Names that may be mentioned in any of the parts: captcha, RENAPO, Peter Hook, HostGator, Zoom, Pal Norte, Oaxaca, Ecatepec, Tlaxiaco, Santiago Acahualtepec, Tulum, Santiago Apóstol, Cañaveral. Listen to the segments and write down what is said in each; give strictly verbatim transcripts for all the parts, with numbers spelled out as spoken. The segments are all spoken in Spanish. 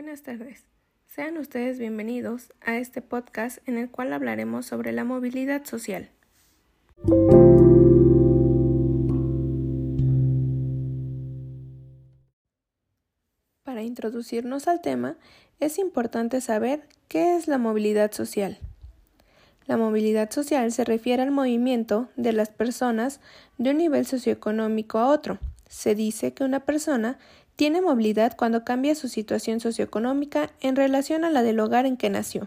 Buenas tardes. Sean ustedes bienvenidos a este podcast en el cual hablaremos sobre la movilidad social. Para introducirnos al tema, es importante saber qué es la movilidad social. La movilidad social se refiere al movimiento de las personas de un nivel socioeconómico a otro. Se dice que una persona tiene movilidad cuando cambia su situación socioeconómica en relación a la del hogar en que nació.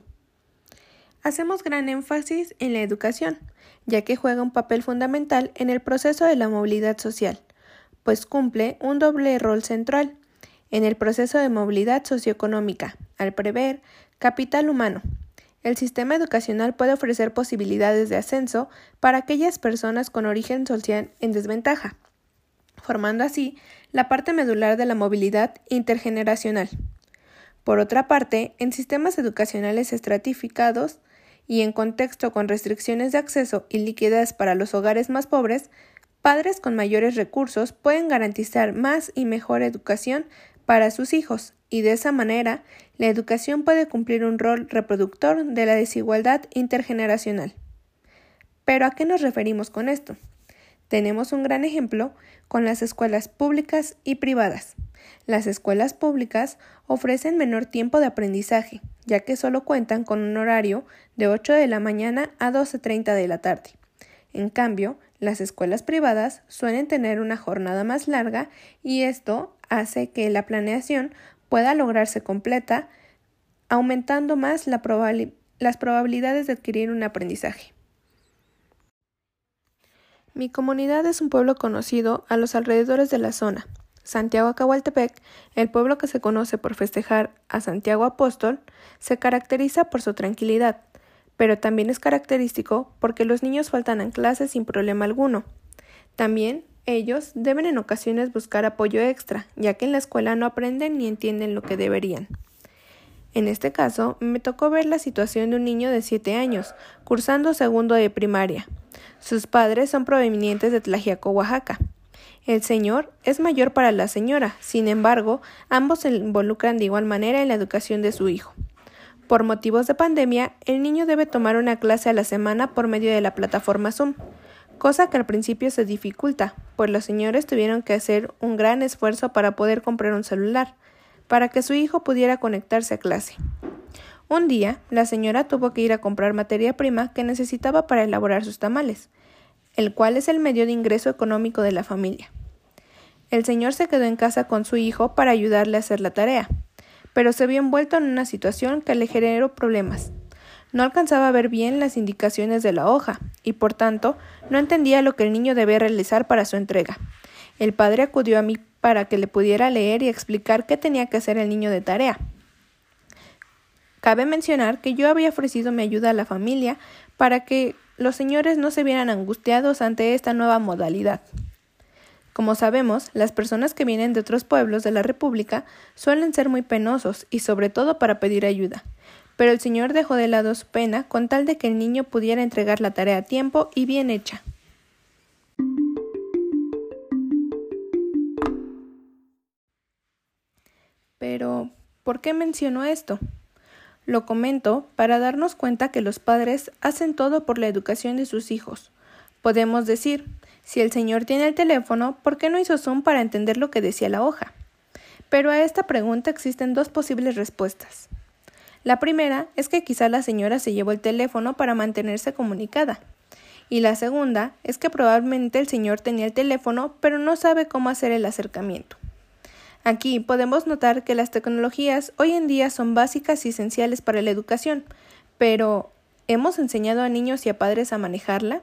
Hacemos gran énfasis en la educación, ya que juega un papel fundamental en el proceso de la movilidad social, pues cumple un doble rol central en el proceso de movilidad socioeconómica, al prever capital humano. El sistema educacional puede ofrecer posibilidades de ascenso para aquellas personas con origen social en desventaja, formando así la parte medular de la movilidad intergeneracional. Por otra parte, en sistemas educacionales estratificados y en contexto con restricciones de acceso y liquidez para los hogares más pobres, padres con mayores recursos pueden garantizar más y mejor educación para sus hijos, y de esa manera la educación puede cumplir un rol reproductor de la desigualdad intergeneracional. ¿Pero a qué nos referimos con esto? Tenemos un gran ejemplo con las escuelas públicas y privadas. Las escuelas públicas ofrecen menor tiempo de aprendizaje, ya que solo cuentan con un horario de ocho de la mañana a doce treinta de la tarde. En cambio, las escuelas privadas suelen tener una jornada más larga y esto hace que la planeación pueda lograrse completa, aumentando más la probab- las probabilidades de adquirir un aprendizaje. Mi comunidad es un pueblo conocido a los alrededores de la zona. Santiago Acahualtepec, el pueblo que se conoce por festejar a Santiago Apóstol, se caracteriza por su tranquilidad, pero también es característico porque los niños faltan a clases sin problema alguno. También ellos deben en ocasiones buscar apoyo extra, ya que en la escuela no aprenden ni entienden lo que deberían. En este caso, me tocó ver la situación de un niño de siete años, cursando segundo de primaria. Sus padres son provenientes de Tlaxiaco, Oaxaca. El señor es mayor para la señora, sin embargo, ambos se involucran de igual manera en la educación de su hijo. Por motivos de pandemia, el niño debe tomar una clase a la semana por medio de la plataforma Zoom, cosa que al principio se dificulta, pues los señores tuvieron que hacer un gran esfuerzo para poder comprar un celular, para que su hijo pudiera conectarse a clase. Un día, la señora tuvo que ir a comprar materia prima que necesitaba para elaborar sus tamales, el cual es el medio de ingreso económico de la familia. El señor se quedó en casa con su hijo para ayudarle a hacer la tarea, pero se vio envuelto en una situación que le generó problemas. No alcanzaba a ver bien las indicaciones de la hoja y, por tanto, no entendía lo que el niño debía realizar para su entrega. El padre acudió a mí para que le pudiera leer y explicar qué tenía que hacer el niño de tarea. Cabe mencionar que yo había ofrecido mi ayuda a la familia para que los señores no se vieran angustiados ante esta nueva modalidad. Como sabemos, las personas que vienen de otros pueblos de la República suelen ser muy penosos y sobre todo para pedir ayuda, pero el señor dejó de lado su pena con tal de que el niño pudiera entregar la tarea a tiempo y bien hecha. Pero, ¿por qué menciono esto? Lo comento para darnos cuenta que los padres hacen todo por la educación de sus hijos. Podemos decir, si el señor tiene el teléfono, ¿por qué no hizo Zoom para entender lo que decía la hoja? Pero a esta pregunta existen dos posibles respuestas. La primera es que quizá la señora se llevó el teléfono para mantenerse comunicada. Y la segunda es que probablemente el señor tenía el teléfono, pero no sabe cómo hacer el acercamiento. Aquí podemos notar que las tecnologías hoy en día son básicas y esenciales para la educación, pero ¿hemos enseñado a niños y a padres a manejarla?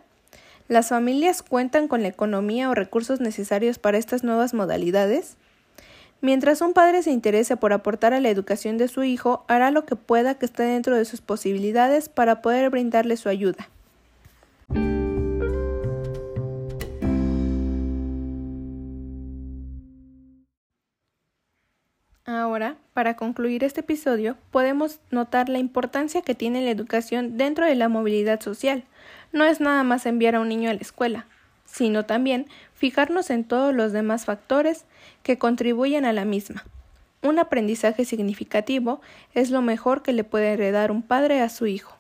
¿Las familias cuentan con la economía o recursos necesarios para estas nuevas modalidades? Mientras un padre se interese por aportar a la educación de su hijo, hará lo que pueda que esté dentro de sus posibilidades para poder brindarle su ayuda. Ahora, para concluir este episodio, podemos notar la importancia que tiene la educación dentro de la movilidad social. No es nada más enviar a un niño a la escuela, sino también fijarnos en todos los demás factores que contribuyen a la misma. Un aprendizaje significativo es lo mejor que le puede heredar un padre a su hijo.